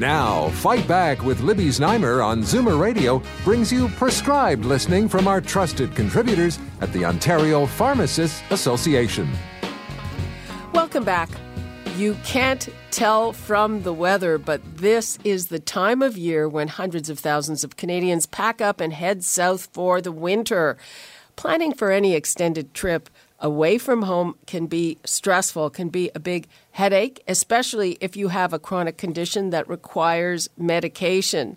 Now, Fight Back with Libby Zneimer on Zoomer Radio brings you prescribed listening from our trusted contributors at the Ontario Pharmacists Association. Welcome back. You can't tell from the weather, but this is the time of year when hundreds of thousands of Canadians pack up and head south for the winter. Planning for any extended trip away from home can be stressful, can be a big headache, especially if you have a chronic condition that requires medication.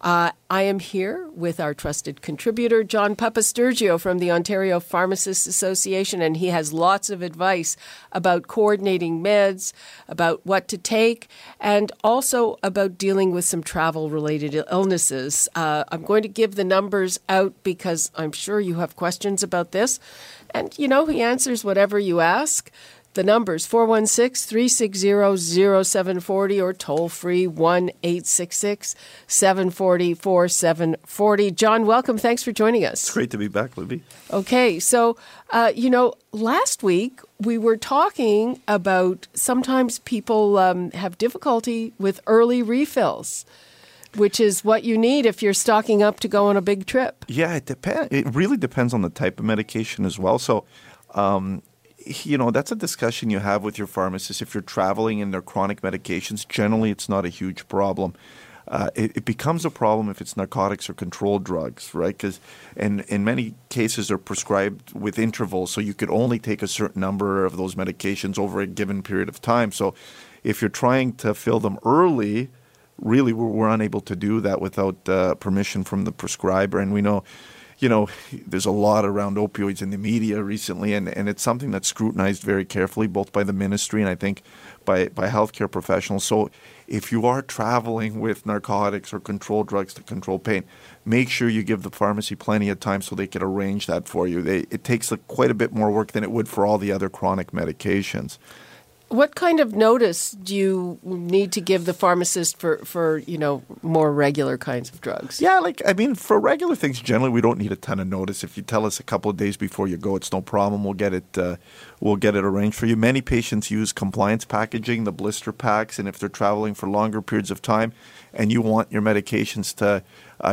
I am here with our trusted contributor, John Papastergiou from the Ontario Pharmacists Association, and he has lots of advice about coordinating meds, about what to take, and also about dealing with some travel-related illnesses. I'm going to give the numbers out because I'm sure you have questions about this. And, you know, he answers whatever you ask. The number's 416-360-0740 or toll-free 1-866-740-4740. John, welcome. Thanks for joining us. It's great to be back, Libby. Okay. So, last week we were talking about sometimes people have difficulty with early refills, which is what you need if you're stocking up to go on a big trip. Yeah, it depends. It really depends on the type of medication as well. So, that's a discussion you have with your pharmacist. If you're traveling and they're chronic medications, generally it's not a huge problem. It becomes a problem if it's narcotics or controlled drugs, right? Because in many cases they're prescribed with intervals, so you could only take a certain number of those medications over a given period of time. So if you're trying to fill them early, really we're unable to do that without permission from the prescriber. And we know, there's a lot around opioids in the media recently, and it's something that's scrutinized very carefully, both by the ministry and I think by healthcare professionals. So if you are traveling with narcotics or controlled drugs to control pain, make sure you give the pharmacy plenty of time so they can arrange that for you. It takes quite a bit more work than it would for all the other chronic medications. What kind of notice do you need to give the pharmacist for more regular kinds of drugs? Yeah, for regular things, generally we don't need a ton of notice. If you tell us a couple of days before you go, it's no problem. We'll get it arranged for you. Many patients use compliance packaging, the blister packs, and if they're traveling for longer periods of time and you want your medications to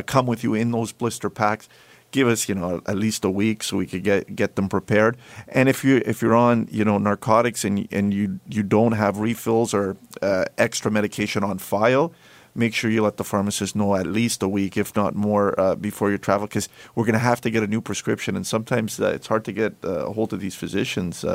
come with you in those blister packs, give us, at least a week so we could get them prepared. And if you're on, narcotics and you don't have refills or extra medication on file, make sure you let the pharmacist know at least a week, if not more, before you travel, because we're going to have to get a new prescription. And sometimes it's hard to get a hold of these physicians.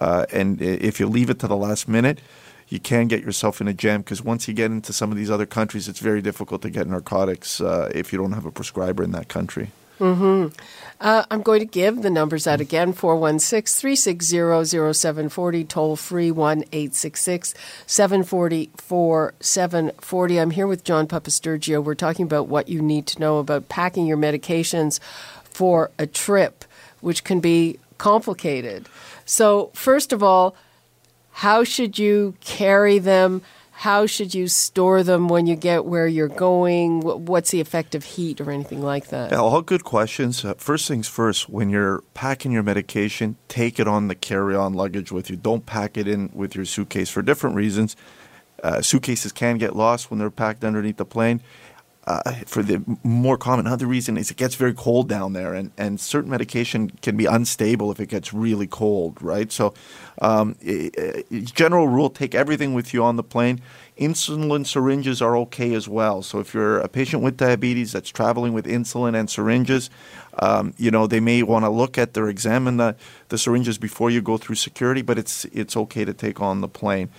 And if you leave it to the last minute, you can get yourself in a jam, because once you get into some of these other countries, it's very difficult to get narcotics if you don't have a prescriber in that country. Mm-hmm. I'm going to give the numbers out again, 416-360-0740, toll-free 1-866-740-4740. I'm here with John Papastergiou. We're talking about what you need to know about packing your medications for a trip, which can be complicated. So first of all, how should you carry them? How should you store them when you get where you're going? What's the effect of heat or anything like that? All good questions. First things first, when you're packing your medication, take it on the carry-on luggage with you. Don't pack it in with your suitcase for different reasons. Suitcases can get lost when they're packed underneath the plane. For the more common other reason is it gets very cold down there, and certain medication can be unstable if it gets really cold, right? So general rule, take everything with you on the plane. Insulin syringes are okay as well. So if you're a patient with diabetes that's traveling with insulin and syringes, they may want to examine the syringes before you go through security, but it's okay to take on the plane.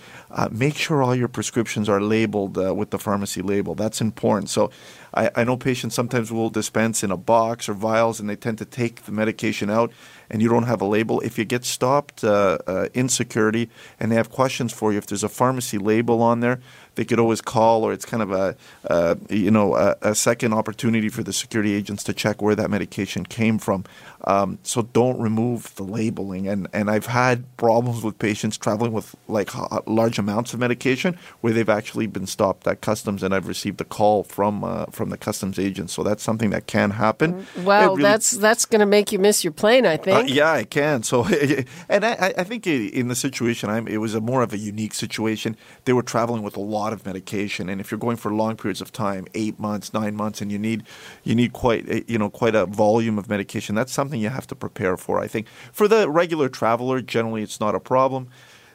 Make sure all your prescriptions are labeled with the pharmacy label. That's important. So I know patients sometimes will dispense in a box or vials, and they tend to take the medication out, and you don't have a label. If you get stopped in security and they have questions for you, if there's a pharmacy label on there, they could always call, or it's kind of a second opportunity for the security agents to check where that medication came from. So don't remove the labeling. And I've had problems with patients traveling with like large amounts of medication where they've actually been stopped at customs, and I've received a call from the customs agent. So that's something that can happen. Wow, really, that's going to make you miss your plane, I think. Yeah, it can. So, and I think in the situation, it was more of a unique situation. They were traveling with a lot of medication, and if you're going for long periods of time, 8 months, 9 months, and you need quite a volume of medication, that's something you have to prepare for. I think for the regular traveler, generally it's not a problem.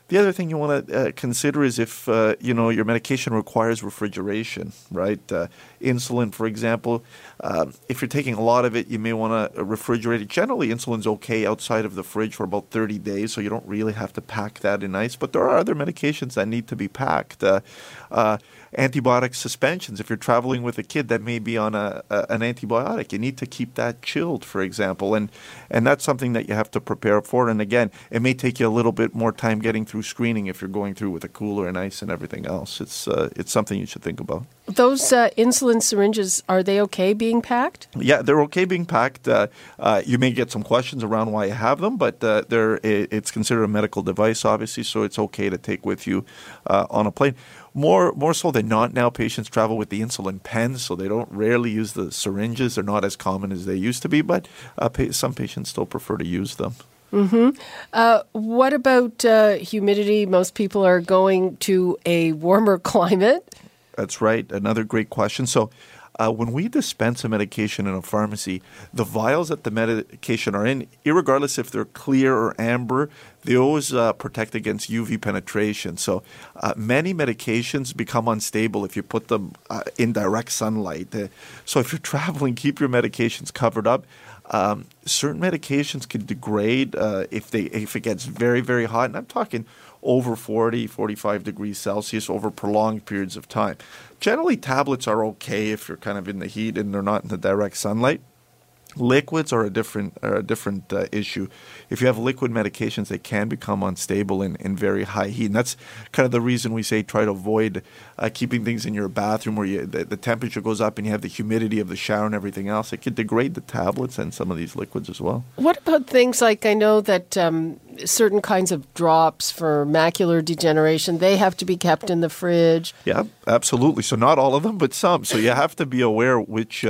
The other thing you want to consider is if your medication requires refrigeration, right? Insulin, for example, if you're taking a lot of it, you may want to refrigerate it. Generally, insulin's okay outside of the fridge for about 30 days, so you don't really have to pack that in ice. But there are other medications that need to be packed. Antibiotic suspensions. If you're traveling with a kid that may be on an antibiotic, you need to keep that chilled, for example. And that's something that you have to prepare for. And again, it may take you a little bit more time getting through screening if you're going through with a cooler and ice and everything else. It's something you should think about. Those insulin syringes, are they okay being packed? Yeah, they're okay being packed. You may get some questions around why you have them, but it's considered a medical device, obviously, so it's okay to take with you on a plane. More so than not now, patients travel with the insulin pens, so they don't rarely use the syringes. They're not as common as they used to be, but some patients still prefer to use them. Mm-hmm. What about humidity? Most people are going to a warmer climate. That's right. Another great question. So when we dispense a medication in a pharmacy, the vials that the medication are in, irregardless if they're clear or amber, they always protect against UV penetration. So many medications become unstable if you put them in direct sunlight. So if you're traveling, keep your medications covered up. Certain medications can degrade if it gets very, very hot. And I'm talking over 40, 45 degrees Celsius over prolonged periods of time. Generally, tablets are okay if you're kind of in the heat and they're not in the direct sunlight. Liquids are a different issue. If you have liquid medications, they can become unstable in very high heat. And that's kind of the reason we say try to avoid keeping things in your bathroom where the temperature goes up and you have the humidity of the shower and everything else. It could degrade the tablets and some of these liquids as well. What about things like, I know that certain kinds of drops for macular degeneration, they have to be kept in the fridge? Yeah, absolutely. So not all of them, but some. So you have to be aware which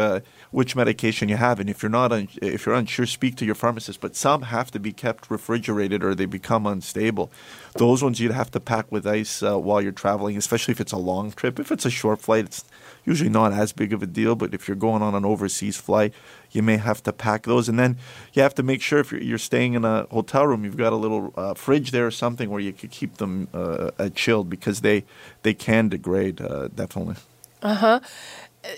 medication you have. And if you're unsure, speak to your pharmacist. But some have to be kept refrigerated or they become unstable. Those ones you'd have to pack with ice while you're traveling, especially if it's a long trip. If it's a short flight, it's usually not as big of a deal. But if you're going on an overseas flight, you may have to pack those. And then you have to make sure if you're staying in a hotel room, you've got a little fridge there or something where you could keep them chilled because they can degrade, definitely. Uh-huh.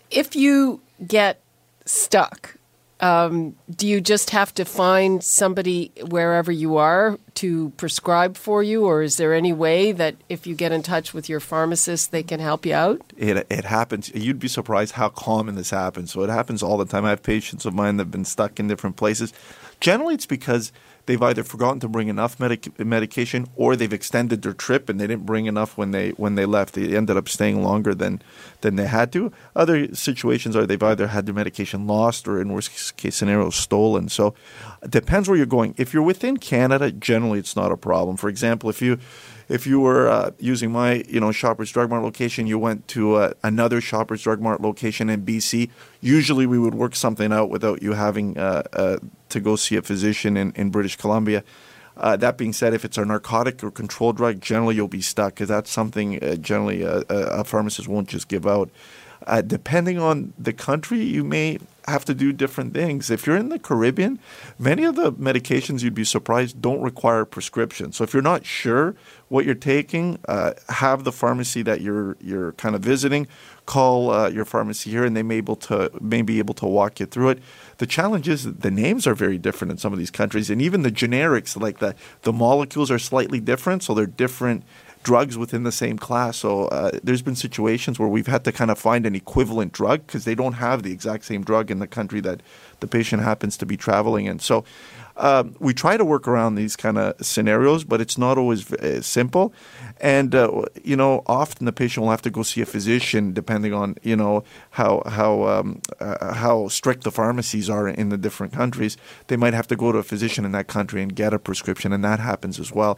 If you get stuck, do you just have to find somebody wherever you are to prescribe for you, or is there any way that if you get in touch with your pharmacist, they can help you out? It happens. You'd be surprised how common this happens. So it happens all the time. I have patients of mine that have been stuck in different places. Generally, it's because they've either forgotten to bring enough medication or they've extended their trip and they didn't bring enough when they left. They ended up staying longer than they had to. Other situations are they've either had their medication lost or, in worst case scenario, stolen. So it depends where you're going. If you're within Canada, generally it's not a problem. For example, if you were using my Shoppers Drug Mart location, you went to another Shoppers Drug Mart location in BC, usually we would work something out without you having to go see a physician in British Columbia. That being said, if it's a narcotic or controlled drug, generally you'll be stuck because that's something generally a pharmacist won't just give out. Depending on the country, you may have to do different things. If you're in the Caribbean, many of the medications, you'd be surprised, don't require a prescription. So if you're not sure what you're taking, have the pharmacy that you're kind of visiting call your pharmacy here, and they may be able to walk you through it. The challenge is that the names are very different in some of these countries, and even the generics, like the molecules are slightly different, so they're different drugs within the same class. So there's been situations where we've had to kind of find an equivalent drug because they don't have the exact same drug in the country that the patient happens to be traveling in. So we try to work around these kind of scenarios, but it's not always simple. And, you know, often the patient will have to go see a physician depending on, you know, how strict the pharmacies are in the different countries. They might have to go to a physician in that country and get a prescription, and that happens as well.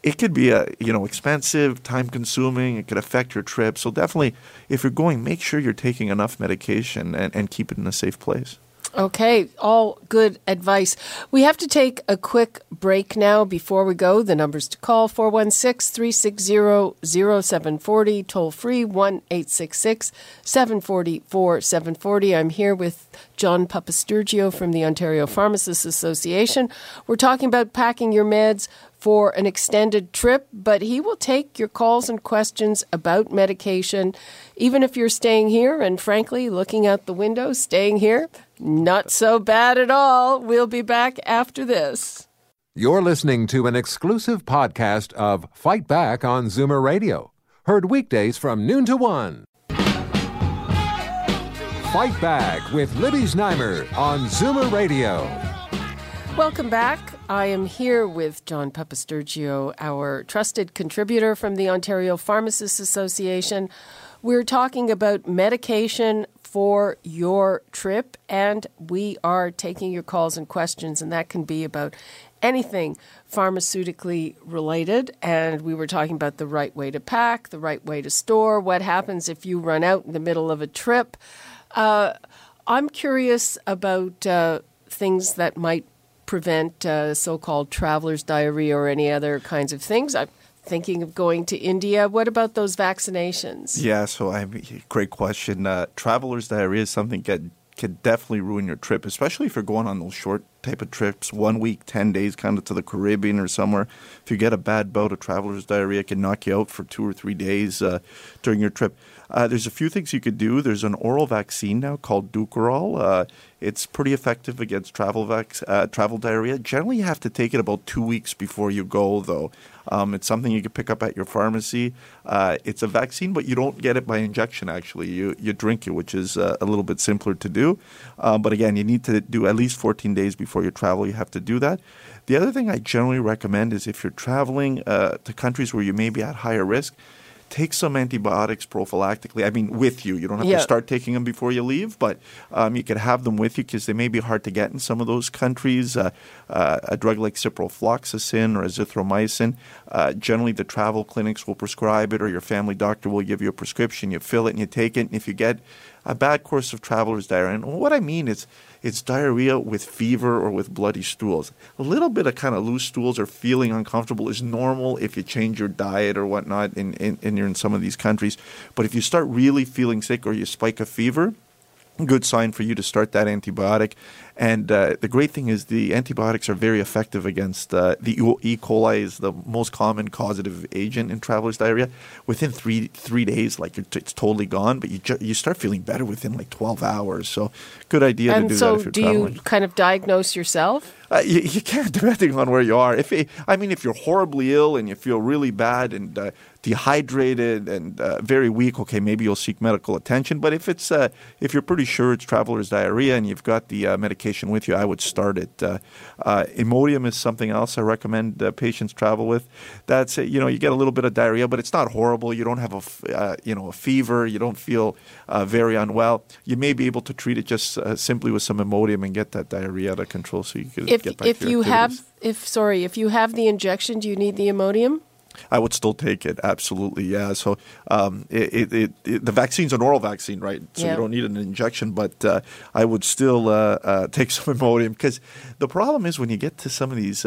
It could be expensive, time-consuming. It could affect your trip. So definitely, if you're going, make sure you're taking enough medication and keep it in a safe place. Okay, all good advice. We have to take a quick break now. Before we go, the numbers to call, 416-360-0740, toll-free, 1-866-740-4740. I'm here with John Papastergiou from the Ontario Pharmacists Association. We're talking about packing your meds for an extended trip, but he will take your calls and questions about medication, even if you're staying here. And frankly, looking out the window, staying here, not so bad at all. We'll be back after this. You're listening to an exclusive podcast of Fight Back on Zoomer Radio, heard weekdays from noon to one. Fight Back with Libby Zneimer on Zoomer Radio. Welcome back. I am here with John Papastergiou, our trusted contributor from the Ontario Pharmacists Association. We're talking about medication for your trip, and we are taking your calls and questions, and that can be about anything pharmaceutically related. And we were talking about the right way to pack, the right way to store, what happens if you run out in the middle of a trip. I'm curious about things that might prevent so-called traveler's diarrhea or any other kinds of things. I'm thinking of going to India. What about those vaccinations? Yeah, so great question. Traveler's diarrhea is something that could definitely ruin your trip, especially if you're going on those short type of trips, 1 week, 10 days, kind of to the Caribbean or somewhere. If you get a bad bout of traveler's diarrhea, it can knock you out for 2 or 3 days during your trip. There's a few things you could do. There's an oral vaccine now called Dukoral. It's pretty effective against travel diarrhea. Generally, you have to take it about 2 weeks before you go, though. It's something you can pick up at your pharmacy. It's a vaccine, but you don't get it by injection, actually. You drink it, which is a little bit simpler to do. But again, you need to do at least 14 days before you travel. You have to do that. The other thing I generally recommend is if you're traveling to countries where you may be at higher risk, take some antibiotics prophylactically. I mean, with you. You don't have to start taking them before you leave, but you could have them with you because they may be hard to get in some of those countries. A drug like ciprofloxacin or azithromycin, generally the travel clinics will prescribe it, or your family doctor will give you a prescription. You fill it and you take it. And if you get a bad course of traveler's diarrhea, and what I mean is it's diarrhea with fever or with bloody stools. A little bit of kind of loose stools or feeling uncomfortable is normal if you change your diet or whatnot and you're in some of these countries. But if you start really feeling sick or you spike a fever, good sign for you to start that antibiotic. And the great thing is the antibiotics are very effective against the E. coli is the most common causative agent in traveler's diarrhea. Within three days, like it's totally gone, but you start feeling better within like 12 hours. So good idea to do that if you're traveling. And so do you kind of diagnose yourself? You can, depending on where you are. If you're horribly ill and you feel really bad and dehydrated and very weak, okay, maybe you'll seek medical attention. But if it's if you're pretty sure it's traveler's diarrhea and you've got the medication with you, I would start it. Imodium is something else I recommend patients travel with. That's it. You know, you get a little bit of diarrhea, but it's not horrible. You don't have a fever. You don't feel very unwell. You may be able to treat it just simply with some Imodium and get that diarrhea under control. So you can get back to your activities. If you have the injection, do you need the Imodium? I would still take it, absolutely, yeah. So the vaccine's an oral vaccine, right? So you don't need an injection, but I would still take some Imodium because the problem is when you get to some of these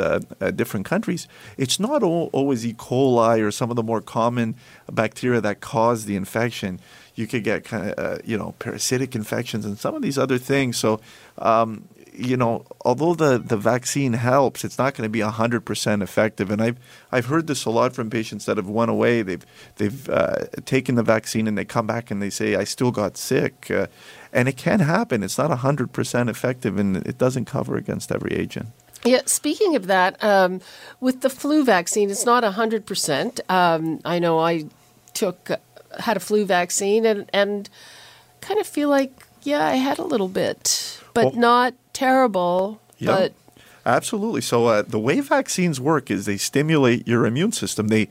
different countries, it's not always E. coli or some of the more common bacteria that cause the infection. You could get kind of parasitic infections and some of these other things. So although the vaccine helps, it's not going to be 100% effective. And I've heard this a lot from patients that have went away. They've taken the vaccine and they come back and they say, I still got sick. And it can happen. It's not 100% effective and it doesn't cover against every agent. Yeah, speaking of that, with the flu vaccine, it's not 100%. I know I had a flu vaccine and kind of feel like I had a little bit. But not terrible, but Absolutely. So the way vaccines work is they stimulate your immune system. They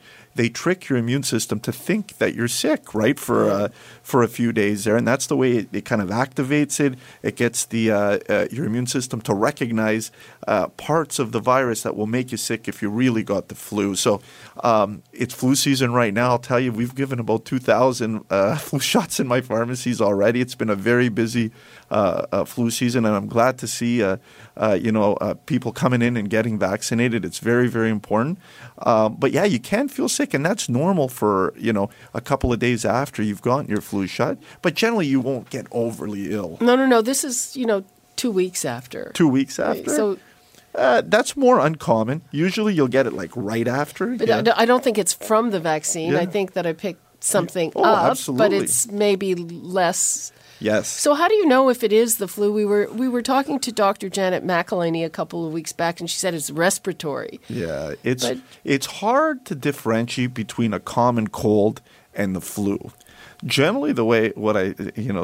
trick your immune system to think that you're sick, right, for a few days there. And that's the way it kind of activates it. It gets the your immune system to recognize parts of the virus that will make you sick if you really got the flu. So it's flu season right now. I'll tell you, we've given about 2,000 flu shots in my pharmacies already. It's been a very busy flu season, and I'm glad to see people coming in and getting vaccinated. It's very, very important. But yeah, you can feel sick, and that's normal for a couple of days after you've gotten your flu shot. But generally, you won't get overly ill. No. This is 2 weeks after. 2 weeks after. So that's more uncommon. Usually, you'll get it like right after. But yeah. I don't think it's from the vaccine. Yeah. I think that I picked something up, absolutely. But it's maybe less. Yes. So how do you know if it is the flu? We were talking to Dr. Janet McElhinney a couple of weeks back, and she said it's respiratory. Yeah, it's hard to differentiate between a common cold and the flu. Generally, the way what I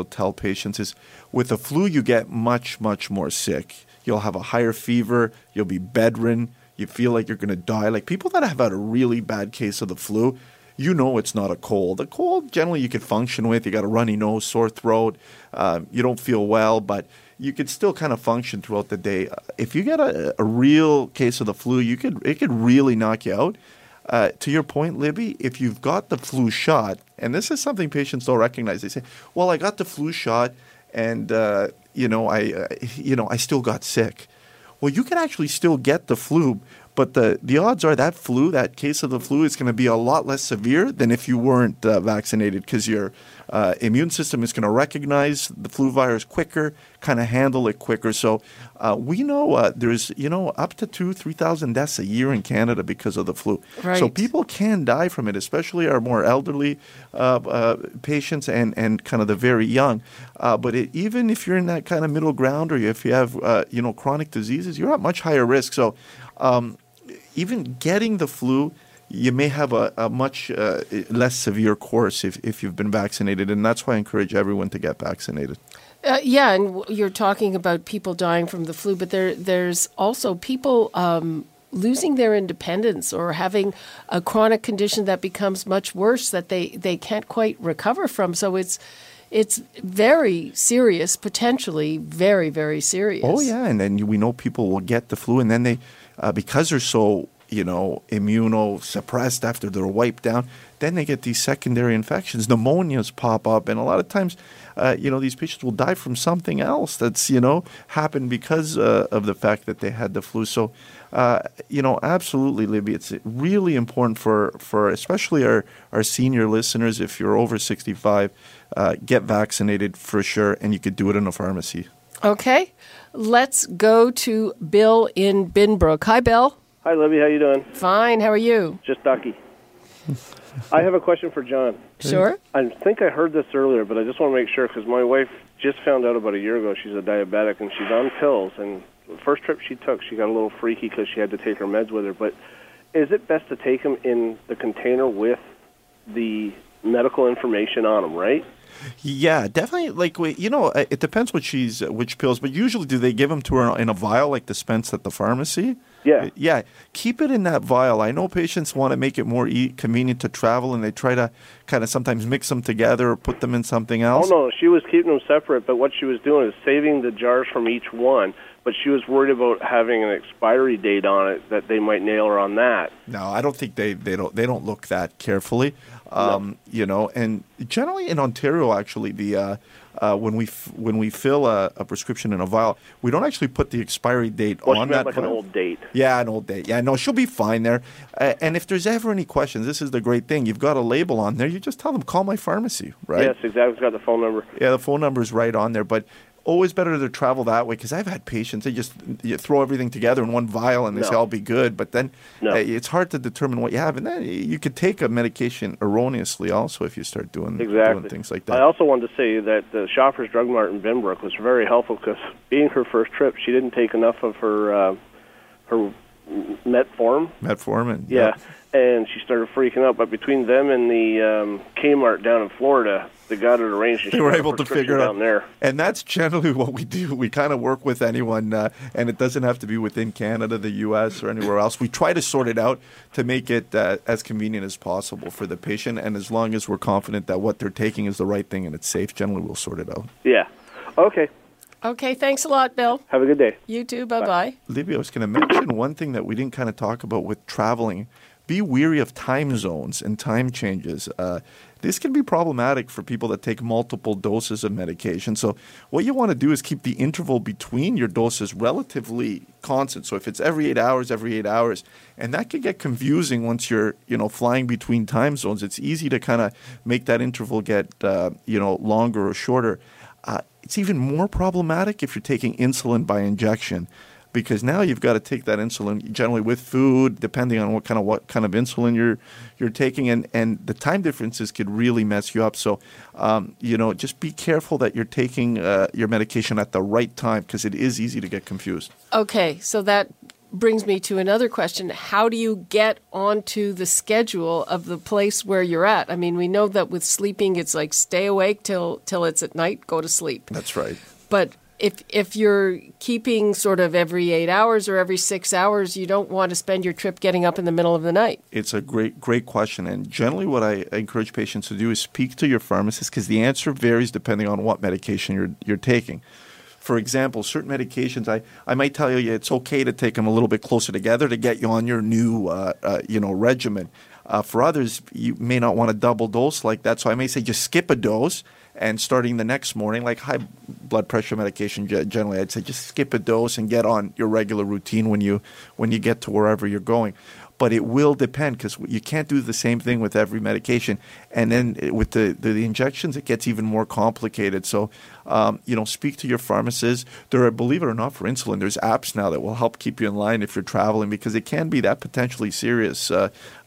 tell patients is with the flu you get much, much more sick. You'll have a higher fever. You'll be bedridden. You feel like you're going to die. Like people that have had a really bad case of the flu, it's not a cold. A cold, generally, you can function with. You got a runny nose, sore throat. You don't feel well, but you could still kind of function throughout the day. If you get a real case of the flu, it could really knock you out. To your point, Libby, if you've got the flu shot, and this is something patients don't recognize. They say, "Well, I got the flu shot, and I still got sick." Well, you can actually still get the flu. But the odds are that case of the flu is going to be a lot less severe than if you weren't vaccinated, because your immune system is going to recognize the flu virus quicker, kind of handle it quicker. So we know there's, up to 3,000 deaths a year in Canada because of the flu. Right. So people can die from it, especially our more elderly patients and kind of the very young. But even if you're in that kind of middle ground, or if you have, chronic diseases, you're at much higher risk. So even getting the flu, you may have a much less severe course if you've been vaccinated. And that's why I encourage everyone to get vaccinated. Yeah, and you're talking about people dying from the flu, but there's also people losing their independence or having a chronic condition that becomes much worse that they can't quite recover from. So it's very serious, potentially very, very serious. Oh, yeah, and then we know people will get the flu, and then they because they're so, immunosuppressed after they're wiped down, then they get these secondary infections. Pneumonias pop up, and a lot of times, these patients will die from something else that's, happened because of the fact that they had the flu. So, absolutely, Libby, it's really important for especially our senior listeners. If you're over 65, get vaccinated for sure, and you could do it in a pharmacy. Okay. Let's go to Bill in Binbrook. Hi, Bill. Hi, Libby. How you doing? Fine. How are you? Just ducky. I have a question for John. Sure. I think I heard this earlier, but I just want to make sure, because my wife just found out about a year ago she's a diabetic, and she's on pills. And the first trip she took, she got a little freaky because she had to take her meds with her. But is it best to take them in the container with the medical information on them, right? Yeah, definitely. Like, it depends which pills, but usually do they give them to her in a vial like dispensed at the pharmacy? Yeah. Yeah, keep it in that vial. I know patients want to make it more convenient to travel, and they try to kind of sometimes mix them together or put them in something else. Oh, no, she was keeping them separate, but what she was doing is saving the jars from each one, but she was worried about having an expiry date on it, that they might nail her on that. No, I don't think they don't look that carefully. And generally in Ontario, actually, the when we fill a prescription in a vial, we don't actually put the expiry date on that. Like vial. An old date. Yeah, an old date. Yeah, no, she'll be fine there. And if there's ever any questions, this is the great thing. You've got a label on there. You just tell them, call my pharmacy, right? Yes, exactly. It's got the phone number. Yeah, the phone number is right on there. But always better to travel that way, because I've had patients, they just throw everything together in one vial and they say, I'll be good. But then it's hard to determine what you have. And then you could take a medication erroneously also if you start doing things like that. I also wanted to say that the Shoppers Drug Mart in Binbrook was very helpful, because being her first trip, she didn't take enough of her metformin. Metformin. Yeah. and she started freaking out. But between them and the Kmart down in Florida, they got it arranged. And they were able to figure it out there. And that's generally what we do. We kind of work with anyone, and it doesn't have to be within Canada, the U.S., or anywhere else. We try to sort it out to make it as convenient as possible for the patient, and as long as we're confident that what they're taking is the right thing and it's safe, generally we'll sort it out. Yeah. Okay. Okay, thanks a lot, Bill. Have a good day. You too. Bye-bye. Libby, I was going to mention one thing that we didn't kind of talk about with traveling. Be weary of time zones and time changes. This can be problematic for people that take multiple doses of medication. So what you want to do is keep the interval between your doses relatively constant. So if it's every 8 hours, and that can get confusing once you're, flying between time zones. It's easy to kind of make that interval get, longer or shorter. It's even more problematic if you're taking insulin by injection, because now you've got to take that insulin generally with food, depending on what kind of insulin you're taking, and the time differences could really mess you up. So, just be careful that you're taking your medication at the right time, because it is easy to get confused. Okay, so that brings me to another question. How do you get onto the schedule of the place where you're at? I mean, we know that with sleeping, it's like stay awake till it's at night, go to sleep. That's right. But if you're keeping sort of every 8 hours or every 6 hours, you don't want to spend your trip getting up in the middle of the night. It's a great question. And generally what I encourage patients to do is speak to your pharmacist, because the answer varies depending on what medication you're taking. For example, certain medications, I might tell you it's okay to take them a little bit closer together to get you on your new, regimen. For others, you may not want a double dose like that. So I may say just skip a dose, and starting the next morning, like high blood pressure medication, generally I'd say just skip a dose and get on your regular routine when you get to wherever you're going. But it will depend, because you can't do the same thing with every medication. And then with the injections, it gets even more complicated. So, speak to your pharmacist. There are, believe it or not, for insulin, there's apps now that will help keep you in line if you're traveling, because it can be that potentially serious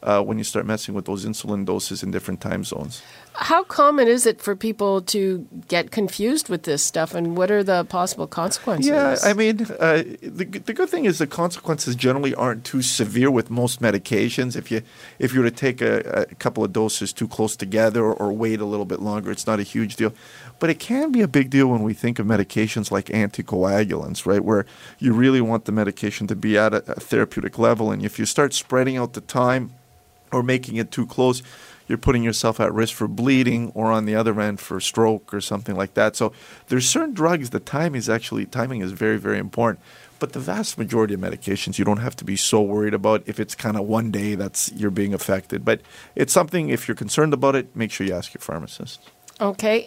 when you start messing with those insulin doses in different time zones. How common is it for people to get confused with this stuff, and what are the possible consequences? Yeah, I mean, the good thing is the consequences generally aren't too severe with most medications. If you were to take a couple of doses too close together or wait a little bit longer, it's not a huge deal. But it can be a big deal when we think of medications like anticoagulants, right, where you really want the medication to be at a therapeutic level. And if you start spreading out the time or making it too close, you're putting yourself at risk for bleeding, or on the other end for stroke or something like that. So there's certain drugs, timing is very, very important. But the vast majority of medications, you don't have to be so worried about if it's kind of one day that's you're being affected. But it's something, if you're concerned about it, make sure you ask your pharmacist. Okay.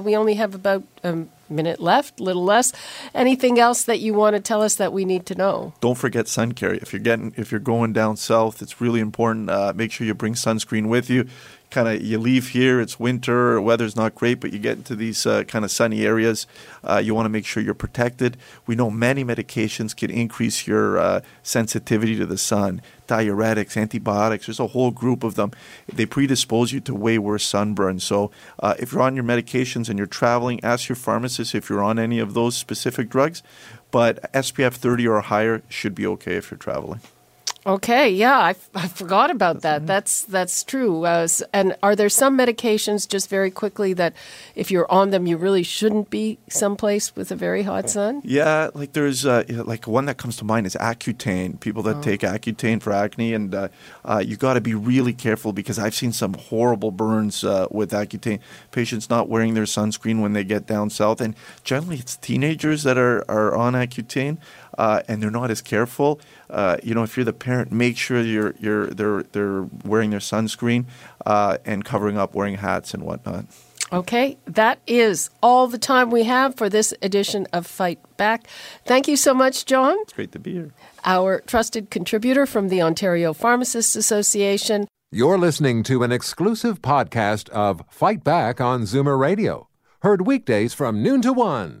We only have about minute left, little less. Anything else that you want to tell us that we need to know? Don't forget sun care. If you're going down south, it's really important. Make sure you bring sunscreen with you. You leave here, it's winter, weather's not great, but you get into these sunny areas. You want to make sure you're protected. We know many medications can increase your sensitivity to the sun. Diuretics, antibiotics, there's a whole group of them. They predispose you to way worse sunburn. So if you're on your medications and you're traveling, ask your pharmacist if you're on any of those specific drugs. But SPF 30 or higher should be okay if you're traveling. Okay, yeah, I forgot about that. That's true. And are there some medications, just very quickly, that if you're on them, you really shouldn't be someplace with a very hot sun? Yeah, like there's one that comes to mind is Accutane. People that take Accutane for acne, and you got to be really careful, because I've seen some horrible burns with Accutane. Patients not wearing their sunscreen when they get down south, and generally it's teenagers that are on Accutane. And they're not as careful. If you're the parent, make sure they're wearing their sunscreen and covering up, wearing hats and whatnot. Okay, that is all the time we have for this edition of Fight Back. Thank you so much, John. It's great to be here. Our trusted contributor from the Ontario Pharmacists Association. You're listening to an exclusive podcast of Fight Back on Zoomer Radio. Heard weekdays from noon to 1.